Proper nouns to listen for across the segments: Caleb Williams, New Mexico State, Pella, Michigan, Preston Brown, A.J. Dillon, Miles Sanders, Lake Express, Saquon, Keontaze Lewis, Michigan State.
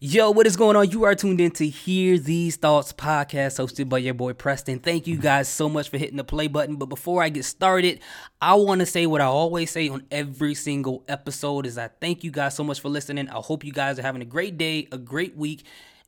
Yo, what is going on? You are tuned in to Hear These Thoughts podcast hosted by your boy Preston. Thank you guys so much for hitting the play button. But before I get started, I want to say what I always say on every single episode is I thank you guys so much for listening. I hope you guys are having a great day, a great week.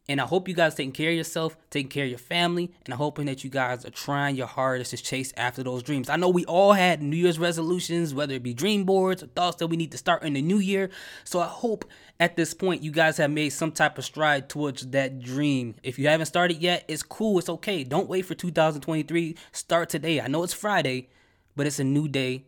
And I hope you guys taking care of yourself, taking care of your family, and I'm hoping that you guys are trying your hardest to chase after those dreams. I know we all had New Year's resolutions, whether it be dream boards or thoughts that we need to start in the new year. So I hope at this point you guys have made some type of stride towards that dream. If you haven't started yet, it's cool. It's okay. Don't wait for 2023. Start today. I know it's Friday, but it's a new day,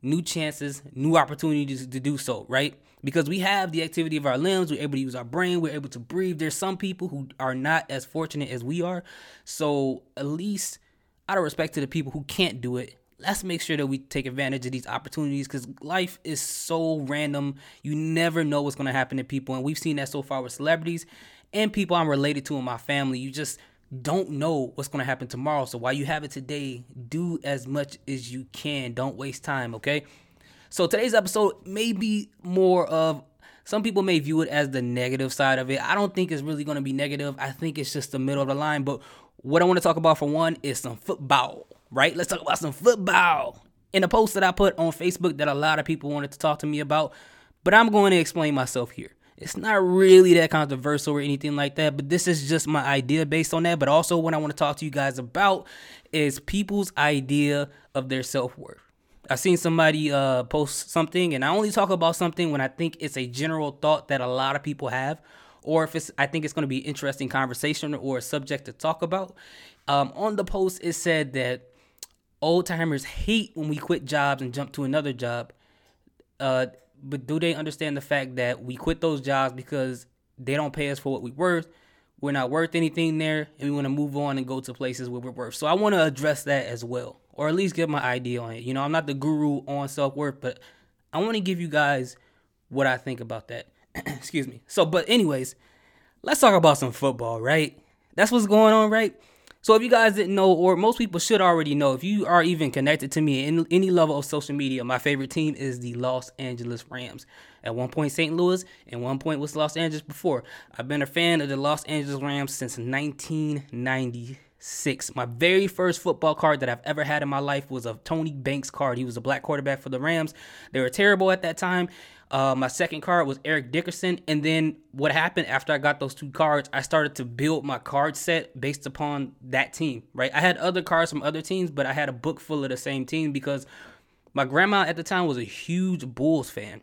new chances, new opportunities to do so, right? Because we have the activity of our limbs, we're able to use our brain, we're able to breathe. There's some people who are not as fortunate as we are. So at least out of respect to the people who can't do it, let's make sure that we take advantage of these opportunities because life is so random. You never know what's going to happen to people. And we've seen that so far with celebrities and people I'm related to in my family. You just don't know what's going to happen tomorrow. So while you have it today, do as much as you can. Don't waste time, okay? So today's episode may be more of, some people may view it as the negative side of it. I don't think it's really going to be negative. I think it's just the middle of the line. But what I want to talk about for one is some football, right? Let's talk about some football. In a post that I put on Facebook that a lot of people wanted to talk to me about, but I'm going to explain myself here. It's not really that controversial or anything like that, but this is just my idea based on that. But also what I want to talk to you guys about is people's idea of their self-worth. I seen somebody post something, and I only talk about something when I think it's a general thought that a lot of people have, or if it's, I think it's going to be an interesting conversation or a subject to talk about. On the post, it said that old timers hate when we quit jobs and jump to another job, but do they understand the fact that we quit those jobs because they don't pay us for what we're worth? We're not worth anything there, and we want to move on and go to places where we're worth. So I want to address that as well, or at least give my idea on it. You know, I'm not the guru on self-worth, but I want to give you guys what I think about that. Excuse me. So, but anyways, let's talk about some football, right? That's what's going on, right? So if you guys didn't know, or most people should already know, if you are even connected to me in any level of social media, my favorite team is the Los Angeles Rams. At one point, St. Louis, and one point was Los Angeles before. I've been a fan of the Los Angeles Rams since 1996. My very first football card that I've ever had in my life was a Tony Banks card. He was a black quarterback for the Rams. They were terrible at that time. My second card was Eric Dickerson, and then what happened after I got those two cards, I started to build my card set based upon that team, right? I had other cards from other teams, but I had a book full of the same team because my grandma at the time was a huge Bulls fan,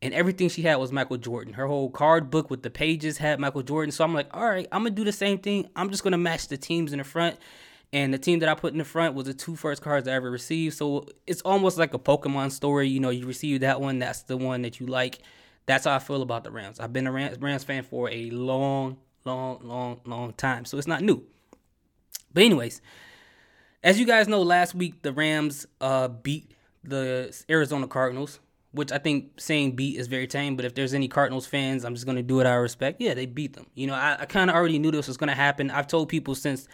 and everything she had was Michael Jordan. Her whole card book with the pages had Michael Jordan, so I'm like, all right, I'm going to do the same thing. I'm just going to match the teams in the front. And the team that I put in the front was the two first cards I ever received. So it's almost like a Pokemon story. You know, you receive that one, that's the one that you like. That's how I feel about the Rams. I've been a Rams fan for a long time. So it's not new. But anyways, as you guys know, last week the Rams beat the Arizona Cardinals, which I think saying beat is very tame. But if there's any Cardinals fans, I'm just going to do it out of respect. Yeah, they beat them. You know, I kind of already knew this was going to happen. I've told people since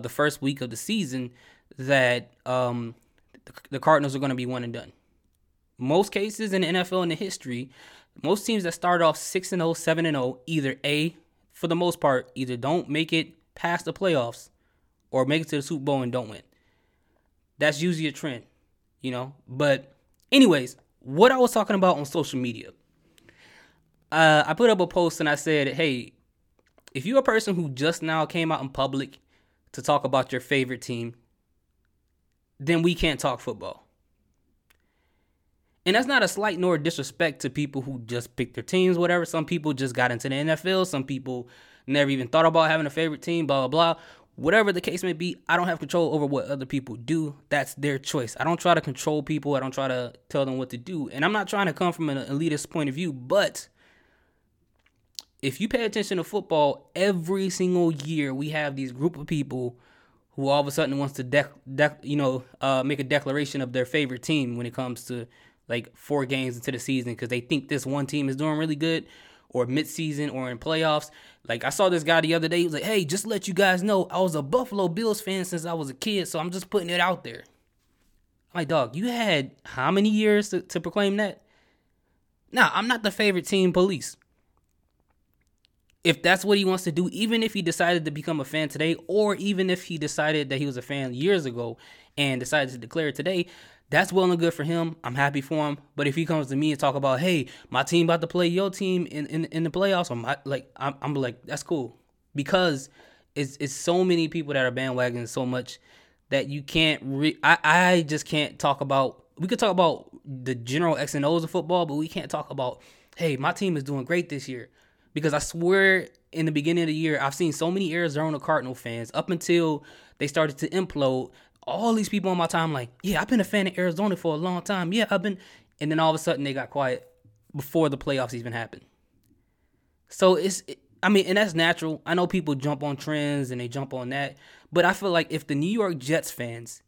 the first week of the season that the Cardinals are going to be one and done. Most cases in the NFL in the history, most teams that start off 6-0, 7-0, either A, for the most part, either don't make it past the playoffs or make it to the Super Bowl and don't win. That's usually a trend, you know. But anyways, what I was talking about on social media, I put up a post and I said, hey, if you're a person who just now came out in public to talk about your favorite team, then we can't talk football. And that's not a slight nor a disrespect to people who just pick their teams, whatever. Some people just got into the NFL. Some people never even thought about having a favorite team, blah, blah, blah. Whatever the case may be, I don't have control over what other people do. That's their choice. I don't try to control people. I don't try to tell them what to do. And I'm not trying to come from an elitist point of view, but if you pay attention to football, every single year we have these group of people who all of a sudden wants to make a declaration of their favorite team when it comes to like 4 games into the season because they think this one team is doing really good or midseason or in playoffs. Like I saw this guy the other day. He was like, hey, just to let you guys know, I was a Buffalo Bills fan since I was a kid, so I'm just putting it out there. I'm like, dog, you had how many years to proclaim that? Now, I'm not the favorite team police. if that's what he wants to do, even if he decided to become a fan today, or even if he decided that he was a fan years ago and decided to declare it today, that's well and good for him. I'm happy for him. But if he comes to me and talk about, hey, my team about to play your team in the playoffs, I'm like, that's cool. Because it's so many people that are bandwagoning so much that you can't I just can't talk about. We could talk about the general X and O's of football, but we can't talk about, hey, my team is doing great this year. Because I swear, in the beginning of the year, I've seen so many Arizona Cardinal fans, up until they started to implode, all these people on my time like, yeah, I've been a fan of Arizona for a long time. Yeah, I've been. And then all of a sudden, they got quiet before the playoffs even happened. So and that's natural. I know people jump on trends and they jump on that. But I feel like if the New York Jets fans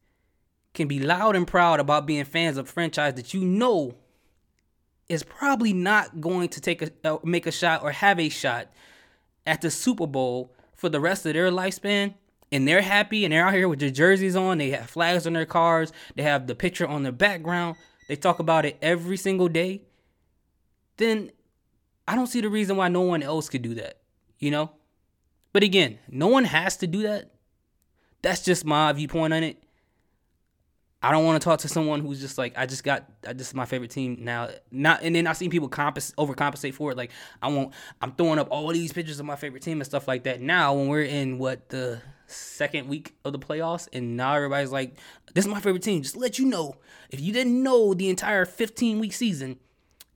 can be loud and proud about being fans of a franchise that you know is probably not going to make a shot or have a shot at the Super Bowl for the rest of their lifespan, and they're happy, and they're out here with their jerseys on, they have flags on their cars, they have the picture on their background, they talk about it every single day, then I don't see the reason why no one else could do that, you know? But again, no one has to do that. That's just my viewpoint on it. I don't want to talk to someone who's just like, this is my favorite team now. And then I've seen people overcompensate for it. Like, I'm throwing up all these pictures of my favorite team and stuff like that. Now, when we're in, the second week of the playoffs, and now everybody's like, this is my favorite team. Just to let you know, if you didn't know the entire 15-week season,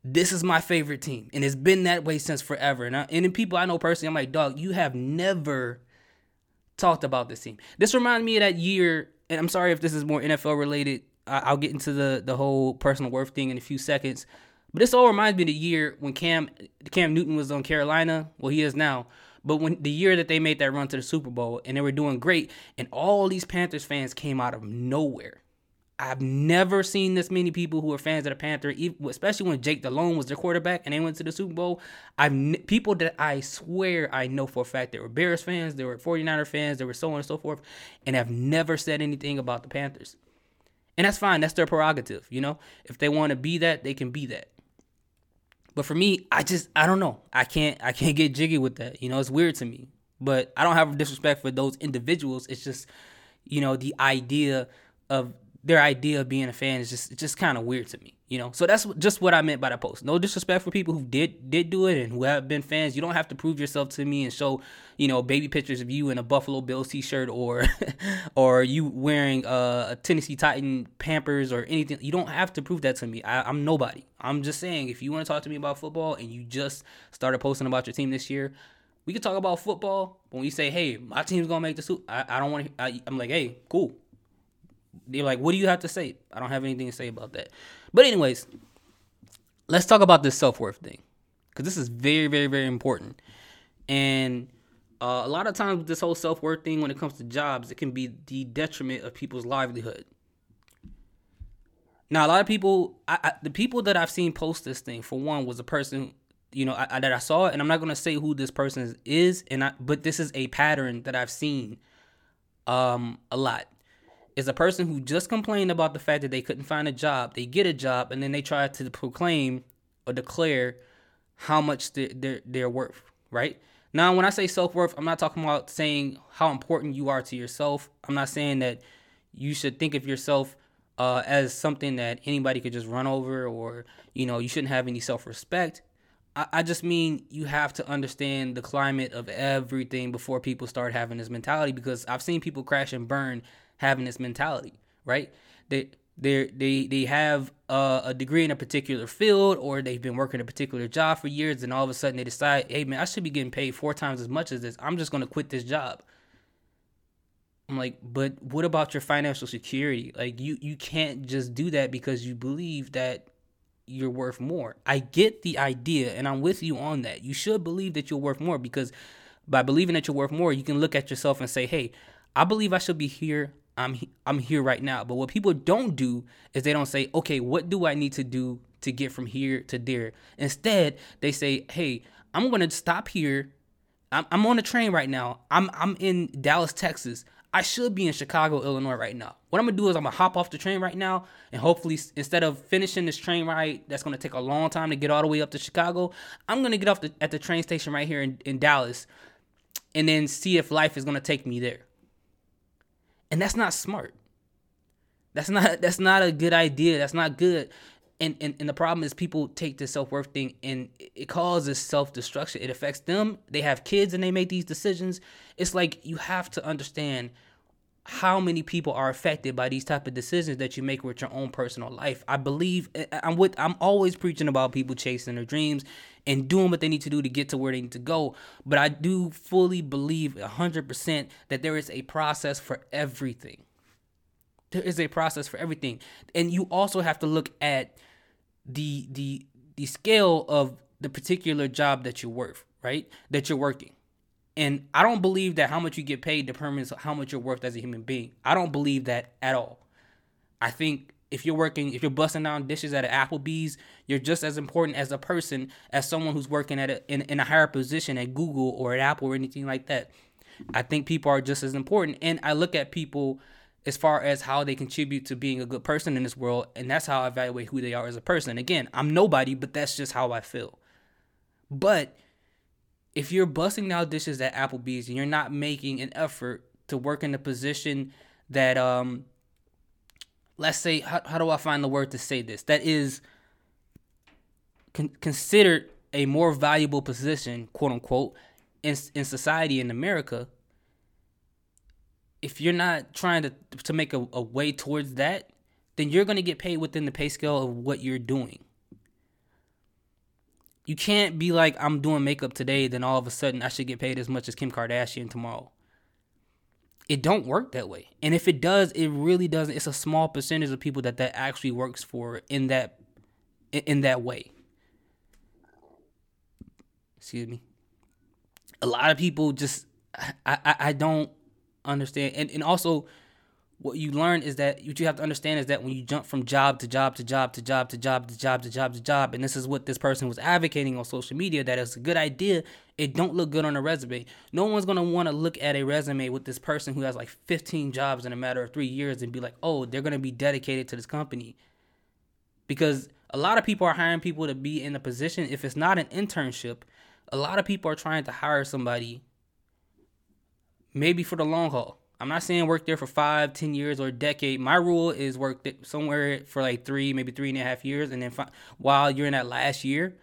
this is my favorite team. And it's been that way since forever. And then people I know personally, I'm like, dog, you have never talked about this team. This reminded me of that year. And I'm sorry if this is more NFL related. I'll get into the whole personal worth thing in a few seconds. But this all reminds me of the year when Cam Newton was on Carolina. Well, he is now. But when the year that they made that run to the Super Bowl and they were doing great, and all these Panthers fans came out of nowhere. I've never seen this many people who are fans of the Panthers, especially when Jake Delhomme was their quarterback and they went to the Super Bowl. People that I swear I know for a fact, they were Bears fans, they were 49er fans, they were so on and so forth, and have never said anything about the Panthers. And that's fine. That's their prerogative, you know? If they want to be that, they can be that. But for me, I don't know. I can't get jiggy with that. You know, it's weird to me. But I don't have a disrespect for those individuals. It's just, you know, their idea of being a fan is just kind of weird to me, you know? So that's just what I meant by that post. No disrespect for people who did do it and who have been fans. You don't have to prove yourself to me and show, you know, baby pictures of you in a Buffalo Bills t-shirt or you wearing a Tennessee Titan Pampers or anything. You don't have to prove that to me. I'm nobody. I'm just saying, if you want to talk to me about football and you just started posting about your team this year, we could talk about football. But when you say, hey, my team's going to make the Super, I don't want to, I'm like, hey, cool. They're like, what do you have to say? I don't have anything to say about that. But anyways, let's talk about this self-worth thing, because this is very, very, very important. And a lot of times with this whole self-worth thing, when it comes to jobs, it can be the detriment of people's livelihood. Now, a lot of people, the people that I've seen post this thing, for one, was a person, you know, that I saw, and I'm not going to say who this person is, but this is a pattern that I've seen a lot. Is a person who just complained about the fact that they couldn't find a job. They get a job, and then they try to proclaim or declare how much they're worth, right? Now, when I say self-worth, I'm not talking about saying how important you are to yourself. I'm not saying that you should think of yourself as something that anybody could just run over, or, you know, you shouldn't have any self-respect. I just mean you have to understand the climate of everything before people start having this mentality, because I've seen people crash and burn having this mentality, right? They have a degree in a particular field, or they've been working a particular job for years, and all of a sudden they decide, hey, man, I should be getting paid 4 times as much as this. I'm just going to quit this job. I'm like, but what about your financial security? Like, you can't just do that because you believe that you're worth more. I get the idea, and I'm with you on that. You should believe that you're worth more, because by believing that you're worth more, you can look at yourself and say, hey, I believe I should be here. I'm here right now. But what people don't do is they don't say, okay, what do I need to do to get from here to there? Instead, they say, hey, I'm going to stop here. I'm on a train right now. I'm in Dallas, Texas. I should be in Chicago, Illinois right now. What I'm going to do is I'm going to hop off the train right now, and hopefully instead of finishing this train ride that's going to take a long time to get all the way up to Chicago, I'm going to get off at the train station right here in Dallas and then see if life is going to take me there. And that's not smart. That's not a good idea. That's not good. And the problem is people take this self-worth thing and it causes self-destruction. It affects them. They have kids and they make these decisions. It's like you have to understand how many people are affected by these type of decisions that you make with your own personal life. I believe I'm always preaching about people chasing their dreams and doing what they need to do to get to where they need to go. But I do fully believe 100% that there is a process for everything. There is a process for everything. And you also have to look at the scale of the particular job that you're worth, right? That you're working. And I don't believe that how much you get paid determines how much you're worth as a human being. I don't believe that at all. I think if you're busting down dishes at an Applebee's, you're just as important as a person as someone who's working at in a higher position at Google or at Apple or anything like that. I think people are just as important. And I look at people as far as how they contribute to being a good person in this world, and that's how I evaluate who they are as a person. Again, I'm nobody, but that's just how I feel. But if you're busting down dishes at Applebee's and you're not making an effort to work in a position that, let's say, how do I find the word to say this? That is considered a more valuable position, quote unquote, in society in America. If you're not trying to make a way towards that, then you're going to get paid within the pay scale of what you're doing. You can't be like, I'm doing makeup today, then all of a sudden I should get paid as much as Kim Kardashian tomorrow. It don't work that way. And if it does, it really doesn't. It's a small percentage of people that actually works for in that way. Excuse me. A lot of people just, I don't understand. And also what you learn is that what you have to understand is that when you jump from job to job to job to job to job to job to job to job, and this is what this person was advocating on social media, that it's a good idea, it don't look good on a resume. No one's going to want to look at a resume with this person who has like 15 jobs in a matter of 3 years and be like, oh, they're going to be dedicated to this company. Because a lot of people are hiring people to be in a position. If it's not an internship, a lot of people are trying to hire somebody maybe for the long haul. I'm not saying work there for 5, 10 years or a decade. My rule is work somewhere for like 3, maybe 3.5 years. And then while you're in that last year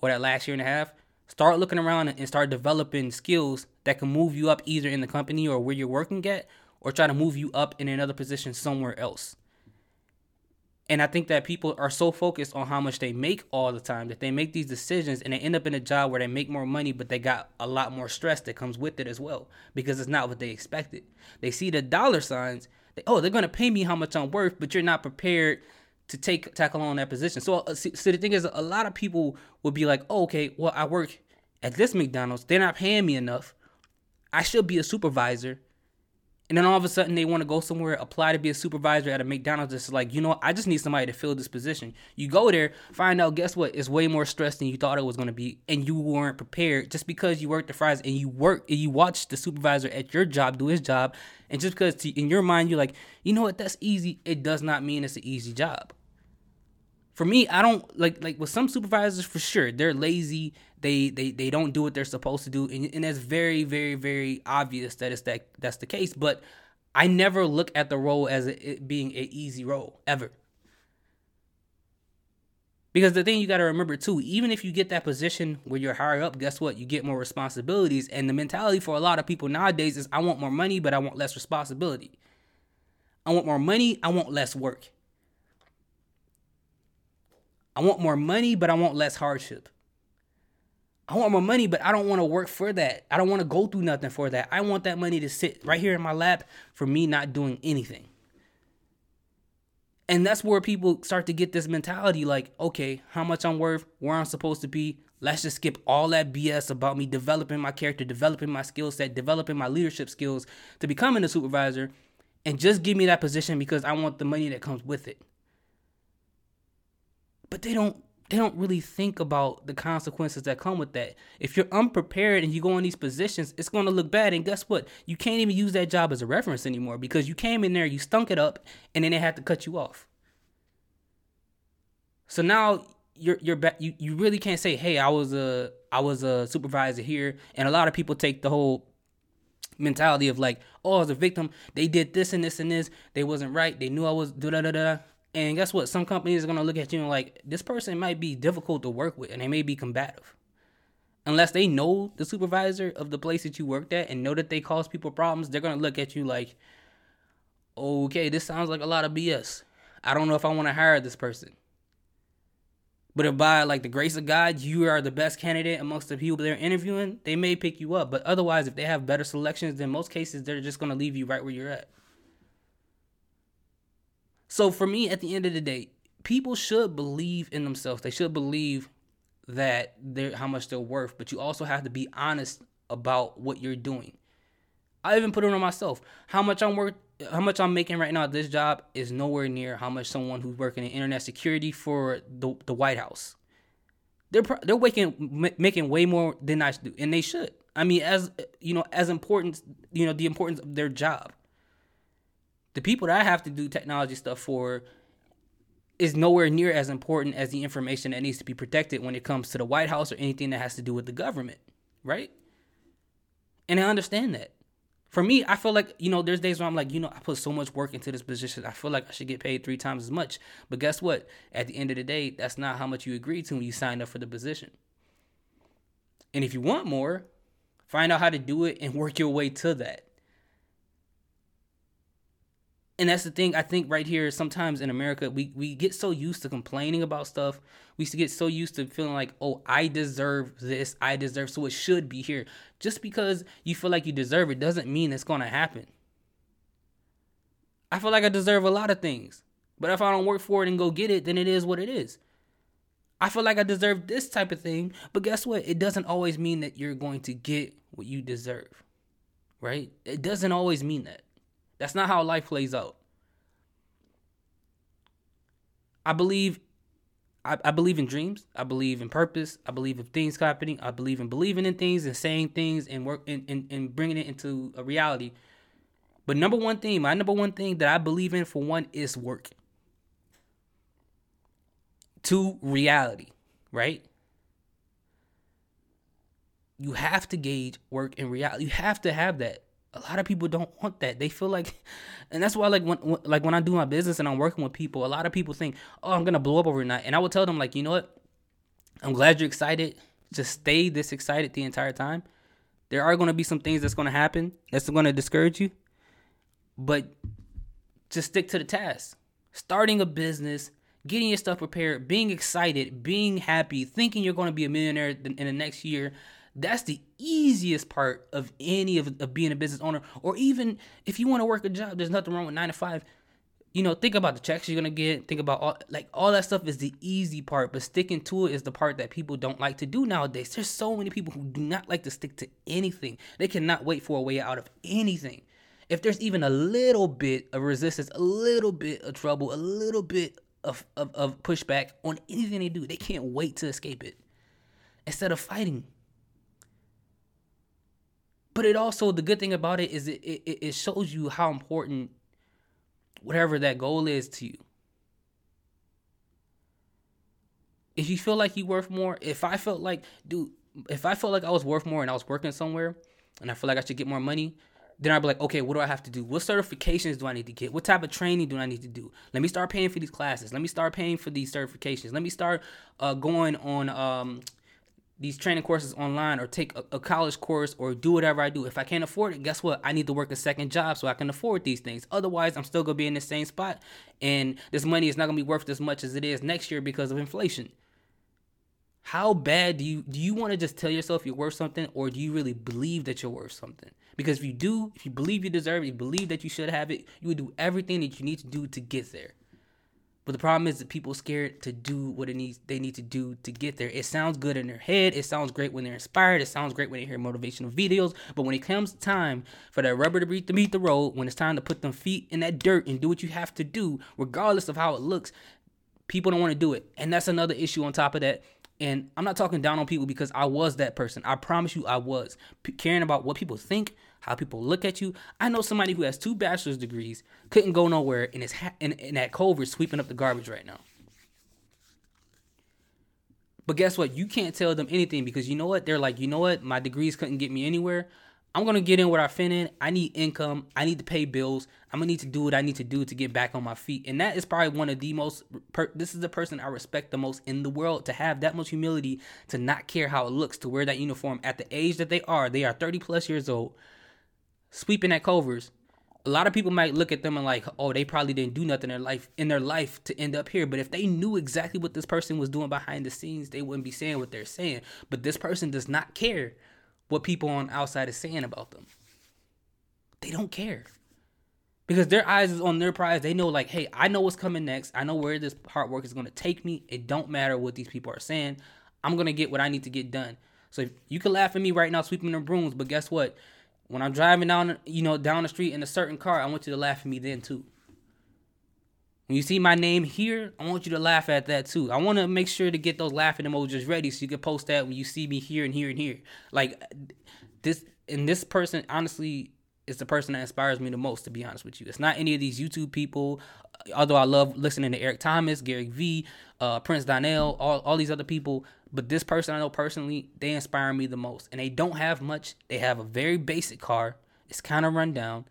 or that last year and a half, start looking around and start developing skills that can move you up either in the company or where you're working at, or try to move you up in another position somewhere else. And I think that people are so focused on how much they make all the time that they make these decisions and they end up in a job where they make more money, but they got a lot more stress that comes with it as well, because it's not what they expected. They see the dollar signs. They're going to pay me how much I'm worth, but you're not prepared to tackle on that position. So the thing is, a lot of people would be like, oh, okay, well, I work at this McDonald's. They're not paying me enough. I should be a supervisor. And then all of a sudden they want to go somewhere, apply to be a supervisor at a McDonald's. It's like, you know what? I just need somebody to fill this position. You go there, find out, guess what? It's way more stress than you thought it was going to be. And you weren't prepared just because you worked the fries and you watched the supervisor at your job do his job. And just because in your mind, you're like, you know what? That's easy. It does not mean it's an easy job. For me, I don't like with some supervisors, for sure, they're lazy. They don't do what they're supposed to do. And that's very, very, very obvious that that's the case. But I never look at the role as it being an easy role ever. Because the thing you got to remember, too, even if you get that position where you're higher up, guess what? You get more responsibilities. And the mentality for a lot of people nowadays is I want more money, but I want less responsibility. I want more money. I want less work. I want more money, but I want less hardship. I want more money, but I don't want to work for that. I don't want to go through nothing for that. I want that money to sit right here in my lap for me not doing anything. And that's where people start to get this mentality like, okay, how much I'm worth, where I'm supposed to be. Let's just skip all that BS about me developing my character, developing my skill set, developing my leadership skills to becoming a supervisor, and just give me that position because I want the money that comes with it. But they don't they don't really think about the consequences that come with that. If you're unprepared and you go in these positions, it's going to look bad. And guess what? You can't even use that job as a reference anymore because you came in there, you stunk it up, and then they had to cut you off. So now you're back. You really can't say, hey, I was a supervisor here. And a lot of people take the whole mentality of like, oh, I was a victim. They did this and this and this. They wasn't right. They knew I was da-da-da-da. And guess what? Some companies are going to look at you and like, this person might be difficult to work with and they may be combative. Unless they know the supervisor of the place that you worked at and know that they cause people problems, they're going to look at you like, okay, this sounds like a lot of BS. I don't know if I want to hire this person. But if by like the grace of God, you are the best candidate amongst the people they're interviewing, they may pick you up. But otherwise, if they have better selections, then most cases, they're just going to leave you right where you're at. So for me, at the end of the day, people should believe in themselves. They should believe that how much they're worth, but you also have to be honest about what you're doing. I even put it on myself. How much I'm making right now at this job is nowhere near how much someone who's working in internet security for the White House. They're making way more than I do, and they should. I mean, as you know, as important, you know, the importance of their job. The people that I have to do technology stuff for is nowhere near as important as the information that needs to be protected when it comes to the White House or anything that has to do with the government, right? And I understand that. For me, I feel like, you know, there's days where I'm like, you know, I put so much work into this position. I feel like I should get paid 3 times as much. But guess what? At the end of the day, that's not how much you agreed to when you signed up for the position. And if you want more, find out how to do it and work your way to that. And that's the thing I think right here. Sometimes in America, we get so used to complaining about stuff. We get so used to feeling like, oh, I deserve this. I deserve, so it should be here. Just because you feel like you deserve it doesn't mean it's going to happen. I feel like I deserve a lot of things. But if I don't work for it and go get it, then it is what it is. I feel like I deserve this type of thing. But guess what? It doesn't always mean that you're going to get what you deserve. Right? It doesn't always mean that. That's not how life plays out. I believe in dreams. I believe in purpose. I believe in things happening. I believe in believing in things and saying things and work and bringing it into a reality. But my number one thing that I believe in, for one, is work. 2, reality, right? You have to gauge work and reality. You have to have that. A lot of people don't want that. They feel like, and that's why, like, when I do my business and I'm working with people, a lot of people think, oh, I'm going to blow up overnight. And I would tell them, like, you know what? I'm glad you're excited. Just stay this excited the entire time. There are going to be some things that's going to happen that's going to discourage you. But just stick to the task. Starting a business, getting your stuff prepared, being excited, being happy, thinking you're going to be a millionaire in the next year. That's the easiest part of any of being a business owner, or even if you want to work a job. There's nothing wrong with 9 to 5. You know, think about the checks you're gonna get. Think about all that stuff is the easy part, but sticking to it is the part that people don't like to do nowadays. There's so many people who do not like to stick to anything. They cannot wait for a way out of anything. If there's even a little bit of resistance, a little bit of trouble, a little bit of pushback on anything they do, they can't wait to escape it instead of fighting. But it also, the good thing about it is it shows you how important whatever that goal is to you. If you feel like you're worth more, if I felt like I was worth more and I was working somewhere and I feel like I should get more money, then I'd be like, okay, what do I have to do? What certifications do I need to get? What type of training do I need to do? Let me start paying for these classes. Let me start paying for these certifications. Let me start going on... these training courses online, or take a college course, or do whatever I do. If I can't afford it, guess what? I need to work a second job so I can afford these things. Otherwise, I'm still going to be in the same spot, and this money is not going to be worth as much as it is next year because of inflation. How bad do you want to just tell yourself you're worth something, or do you really believe that you're worth something? Because if you do, if you believe you deserve it, you believe that you should have it, you would do everything that you need to do to get there. But the problem is that people are scared to do what they need to do to get there. It sounds good in their head. It sounds great when they're inspired. It sounds great when they hear motivational videos. But when it comes time for that rubber to meet the road, when it's time to put them feet in that dirt and do what you have to do, regardless of how it looks, People don't want to do it. And that's another issue on top of that. And I'm not talking down on people because I was that person. I promise you I was. Caring about what people think, how people look at you. I know somebody who has 2 bachelor's degrees, couldn't go nowhere, and is and at Culver's sweeping up the garbage right now. But guess what? You can't tell them anything because you know what? They're like, you know what? My degrees couldn't get me anywhere. I'm going to get in where I fit in. I need income. I need to pay bills. I'm going to need to do what I need to do to get back on my feet. And that is probably one of the most, this is the person I respect the most in the world, to have that much humility, to not care how it looks, to wear that uniform at the age that they are 30 plus years old, sweeping at Culver's. A lot of people might look at them and like, oh, they probably didn't do nothing in their life to end up here. But if they knew exactly what this person was doing behind the scenes, they wouldn't be saying what they're saying. But this person does not care what people on the outside is saying about them. They don't care. Because their eyes is on their prize. They know like, hey, I know what's coming next. I know where this hard work is going to take me. It don't matter what these people are saying. I'm going to get what I need to get done. So you can laugh at me right now sweeping the brooms, but guess what? When I'm driving down the street in a certain car, I want you to laugh at me then too. When you see my name here, I want you to laugh at that too. I want to make sure to get those laughing emojis ready so you can post that when you see me here and here and here. Like this, and this person honestly is the person that inspires me the most, to be honest with you. It's not any of these YouTube people, although I love listening to Eric Thomas, Gary Vee, Prince Donnell, all these other people. But this person I know personally, they inspire me the most. And they don't have much. They have a very basic car. It's kind of run down.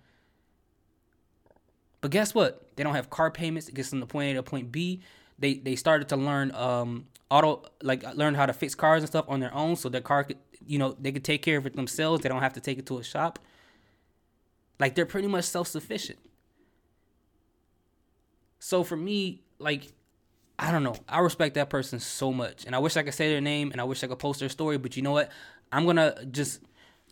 But guess what? They don't have car payments. It gets them to point A to point B. They started to learn learn how to fix cars and stuff on their own. So their car could, they could take care of it themselves. They don't have to take it to a shop. Like, they're pretty much self-sufficient. So for me, like, I don't know. I respect that person so much. And I wish I could say their name and I wish I could post their story. But you know what? I'm going to just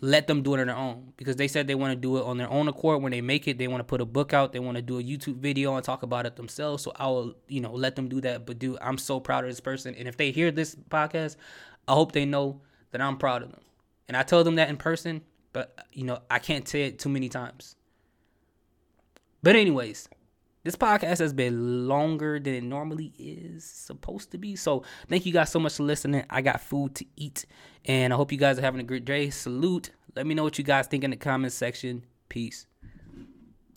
let them do it on their own, because they said they want to do it on their own accord. When they make it, they want to put a book out. They want to do a YouTube video and talk about it themselves. So I will, let them do that. But dude, I'm so proud of this person. And if they hear this podcast, I hope they know that I'm proud of them. And I tell them that in person, but I can't say it too many times. But anyways, this podcast has been longer than it normally is supposed to be. So thank you guys so much for listening. I got food to eat, and I hope you guys are having a great day. Salute. Let me know what you guys think in the comments section. Peace.